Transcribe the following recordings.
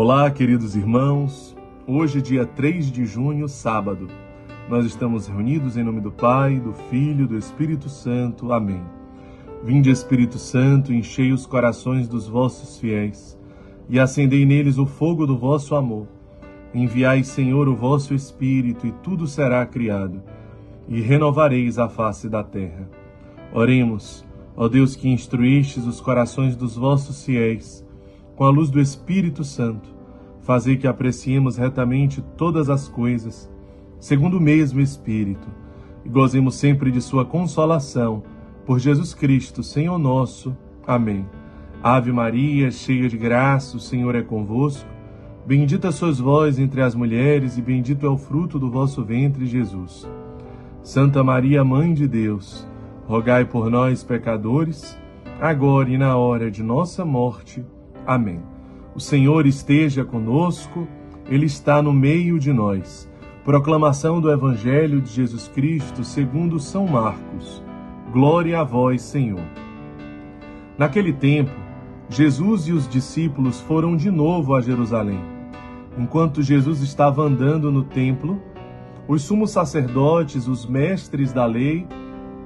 Olá, queridos irmãos. Hoje, dia 3 de junho, sábado, nós estamos reunidos em nome do Pai, do Filho, do Espírito Santo. Amém. Vinde, Espírito Santo, enchei os corações dos vossos fiéis e acendei neles o fogo do vosso amor. Enviai, Senhor, o vosso Espírito e tudo será criado e renovareis a face da terra. Oremos, ó Deus que instruístes os corações dos vossos fiéis com a luz do Espírito Santo, fazei que apreciemos retamente todas as coisas, segundo o mesmo Espírito, e gozemos sempre de sua consolação, por Jesus Cristo, Senhor nosso. Amém. Ave Maria, cheia de graça, o Senhor é convosco. Bendita sois vós entre as mulheres, e bendito é o fruto do vosso ventre, Jesus. Santa Maria, Mãe de Deus, rogai por nós, pecadores, agora e na hora de nossa morte. Amém. O Senhor esteja conosco, Ele está no meio de nós. Proclamação do Evangelho de Jesus Cristo segundo São Marcos. Glória a vós, Senhor. Naquele tempo, Jesus e os discípulos foram de novo a Jerusalém. Enquanto Jesus estava andando no templo, os sumos sacerdotes, os mestres da lei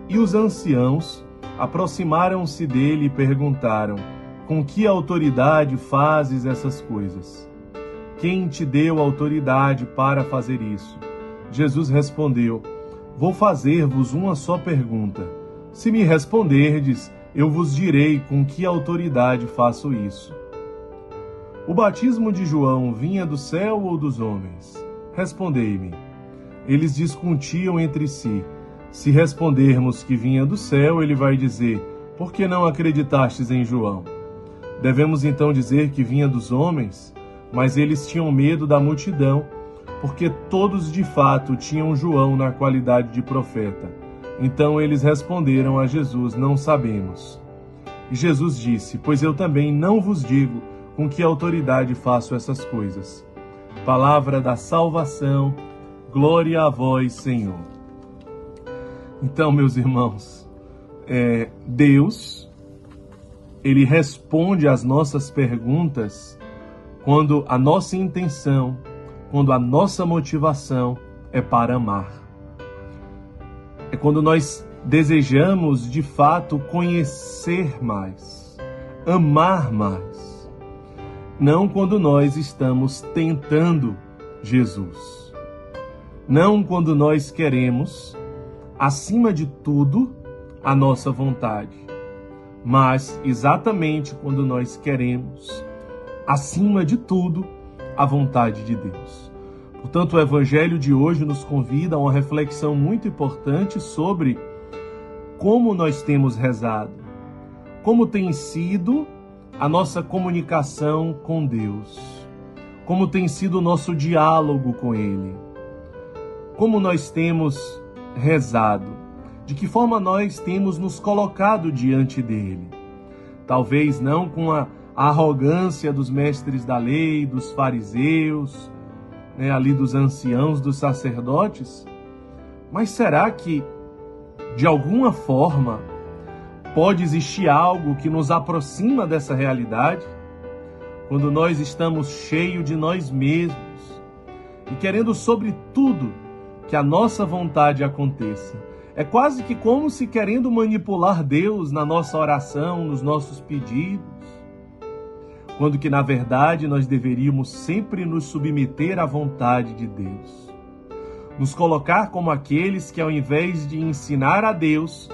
e os anciãos aproximaram-se dele e perguntaram: com que autoridade fazes essas coisas? Quem te deu autoridade para fazer isso? Jesus respondeu: vou fazer-vos uma só pergunta. Se me responderdes, eu vos direi com que autoridade faço isso. O batismo de João vinha do céu ou dos homens? Respondei-me. Eles discutiam entre si. Se respondermos que vinha do céu, ele vai dizer: por que não acreditastes em João? Devemos então dizer que vinha dos homens? Mas eles tinham medo da multidão, porque todos de fato tinham João na qualidade de profeta. Então eles responderam a Jesus: não sabemos. E Jesus disse: pois eu também não vos digo com que autoridade faço essas coisas. Palavra da salvação, glória a vós, Senhor. Então, meus irmãos, Deus, Ele responde às nossas perguntas quando a nossa intenção, quando a nossa motivação é para amar. É quando nós desejamos, de fato, conhecer mais, amar mais. Não quando nós estamos tentando Jesus. Não quando nós queremos, acima de tudo, a nossa vontade. Mas exatamente quando nós queremos, acima de tudo, a vontade de Deus. Portanto, o Evangelho de hoje nos convida a uma reflexão muito importante sobre como nós temos rezado, como tem sido a nossa comunicação com Deus, como tem sido o nosso diálogo com Ele, como nós temos rezado. De que forma nós temos nos colocado diante dele? Talvez não com a arrogância dos mestres da lei, dos fariseus, ali dos anciãos, dos sacerdotes, mas será que, de alguma forma, pode existir algo que nos aproxima dessa realidade? Quando nós estamos cheios de nós mesmos e querendo, sobretudo, que a nossa vontade aconteça, é quase que como se querendo manipular Deus na nossa oração, nos nossos pedidos, quando que, na verdade, nós deveríamos sempre nos submeter à vontade de Deus. Nos colocar como aqueles que, ao invés de ensinar a Deus,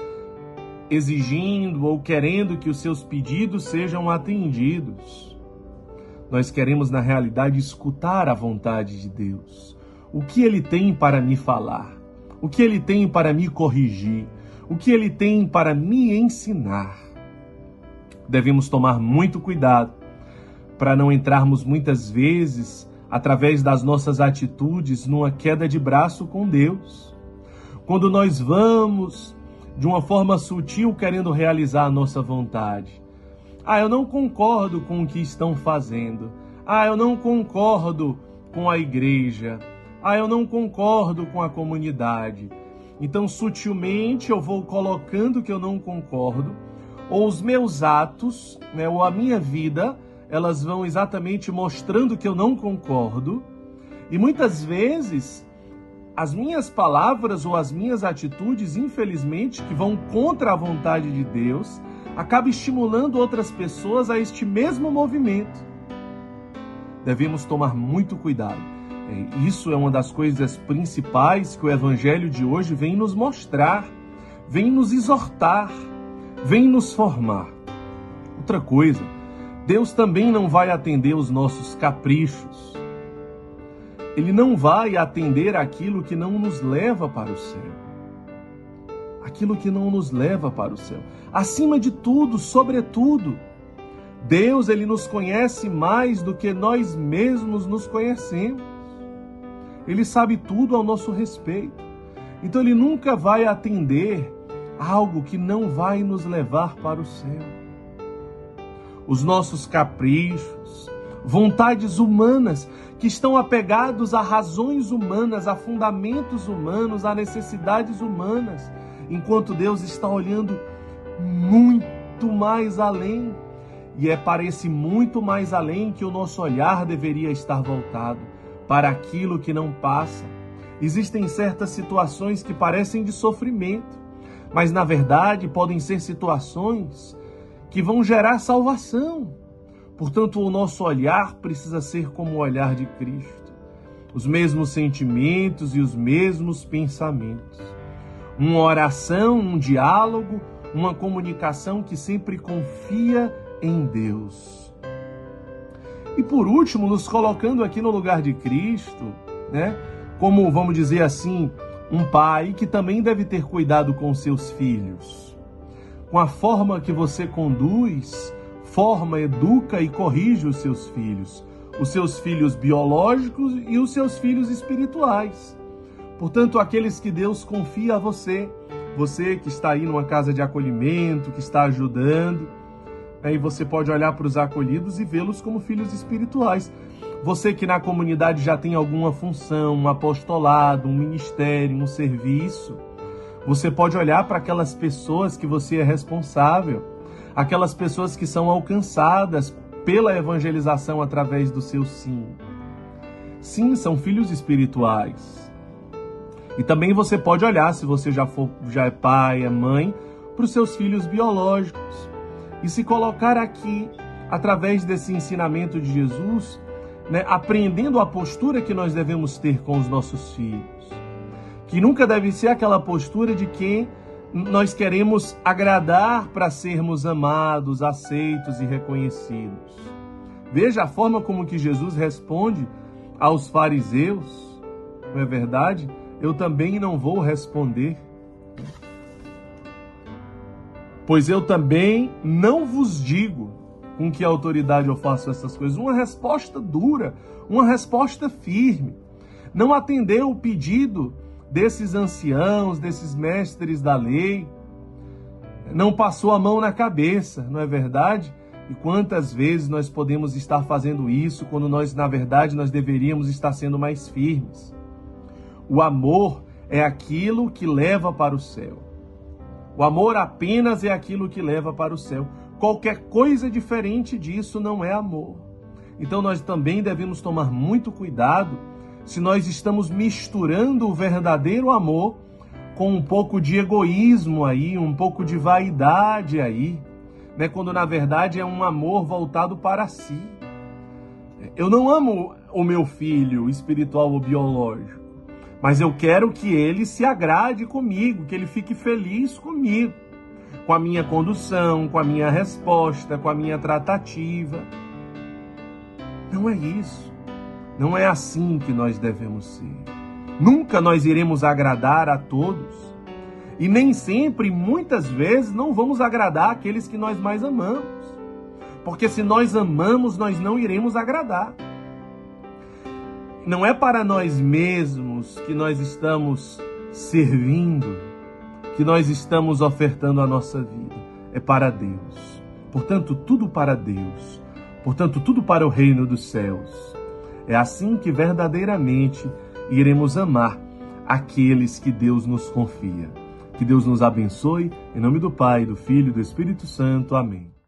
exigindo ou querendo que os seus pedidos sejam atendidos, nós queremos, na realidade, escutar a vontade de Deus. O que Ele tem para me falar? O que Ele tem para me corrigir? O que Ele tem para me ensinar? Devemos tomar muito cuidado para não entrarmos muitas vezes, através das nossas atitudes, numa queda de braço com Deus. Quando nós vamos, de uma forma sutil, querendo realizar a nossa vontade. Eu não concordo com o que estão fazendo. Eu não concordo com a igreja. Eu não concordo com a comunidade. Então, sutilmente, eu vou colocando que eu não concordo, ou os meus atos, ou a minha vida, elas vão exatamente mostrando que eu não concordo, e muitas vezes as minhas palavras ou as minhas atitudes, infelizmente, que vão contra a vontade de Deus, acaba estimulando outras pessoas a este mesmo movimento. Devemos tomar muito cuidado. Isso é uma das coisas principais que o Evangelho de hoje vem nos mostrar, vem nos exortar, vem nos formar. Outra coisa, Deus também não vai atender os nossos caprichos. Ele não vai atender aquilo que não nos leva para o céu. Aquilo que não nos leva para o céu. Acima de tudo, sobretudo, Deus, ele nos conhece mais do que nós mesmos nos conhecemos. Ele sabe tudo ao nosso respeito. Então ele nunca vai atender algo que não vai nos levar para o céu. Os nossos caprichos, vontades humanas que estão apegados a razões humanas, a fundamentos humanos, a necessidades humanas, enquanto Deus está olhando muito mais além. E é para esse muito mais além que o nosso olhar deveria estar voltado, para aquilo que não passa. Existem certas situações que parecem de sofrimento, mas na verdade podem ser situações que vão gerar salvação. Portanto, o nosso olhar precisa ser como o olhar de Cristo. Os mesmos sentimentos e os mesmos pensamentos. Uma oração, um diálogo, uma comunicação que sempre confia em Deus. E por último, nos colocando aqui no lugar de Cristo, né? Como, vamos dizer assim, um pai que também deve ter cuidado com seus filhos. Com a forma que você conduz, forma, educa e corrige os seus filhos biológicos e os seus filhos espirituais. Portanto, aqueles que Deus confia a você, você que está aí numa casa de acolhimento, que está ajudando, aí você pode olhar para os acolhidos e vê-los como filhos espirituais. Você que na comunidade já tem alguma função, um apostolado, um ministério, um serviço, você pode olhar para aquelas pessoas que você é responsável, aquelas pessoas que são alcançadas pela evangelização através do seu sim. Sim, são filhos espirituais. E também você pode olhar, se você já é pai, é mãe, para os seus filhos biológicos. E se colocar aqui, através desse ensinamento de Jesus, né, aprendendo a postura que nós devemos ter com os nossos filhos. Que nunca deve ser aquela postura de que nós queremos agradar para sermos amados, aceitos e reconhecidos. Veja a forma como que Jesus responde aos fariseus, não é verdade? Eu também não vou responder, pois eu também não vos digo com que autoridade eu faço essas coisas. Uma resposta dura, uma resposta firme. Não atendeu o pedido desses anciãos, desses mestres da lei. Não passou a mão na cabeça, não é verdade? E quantas vezes nós podemos estar fazendo isso, quando nós, na verdade, nós deveríamos estar sendo mais firmes. O amor é aquilo que leva para o céu. O amor apenas é aquilo que leva para o céu. Qualquer coisa diferente disso não é amor. Então nós também devemos tomar muito cuidado se nós estamos misturando o verdadeiro amor com um pouco de egoísmo aí, um pouco de vaidade aí, né? Quando na verdade é um amor voltado para si. Eu não amo o meu filho espiritual ou biológico, mas eu quero que ele se agrade comigo, que ele fique feliz comigo, com a minha condução, com a minha resposta, com a minha tratativa. Não é isso. Não é assim que nós devemos ser. Nunca nós iremos agradar a todos. E nem sempre, muitas vezes, não vamos agradar aqueles que nós mais amamos. Porque se nós amamos, nós não iremos agradar. Não é para nós mesmos que nós estamos servindo, que nós estamos ofertando a nossa vida. É para Deus. Portanto, tudo para Deus. Portanto, tudo para o reino dos céus. É assim que verdadeiramente iremos amar aqueles que Deus nos confia. Que Deus nos abençoe. Em nome do Pai, do Filho e do Espírito Santo. Amém.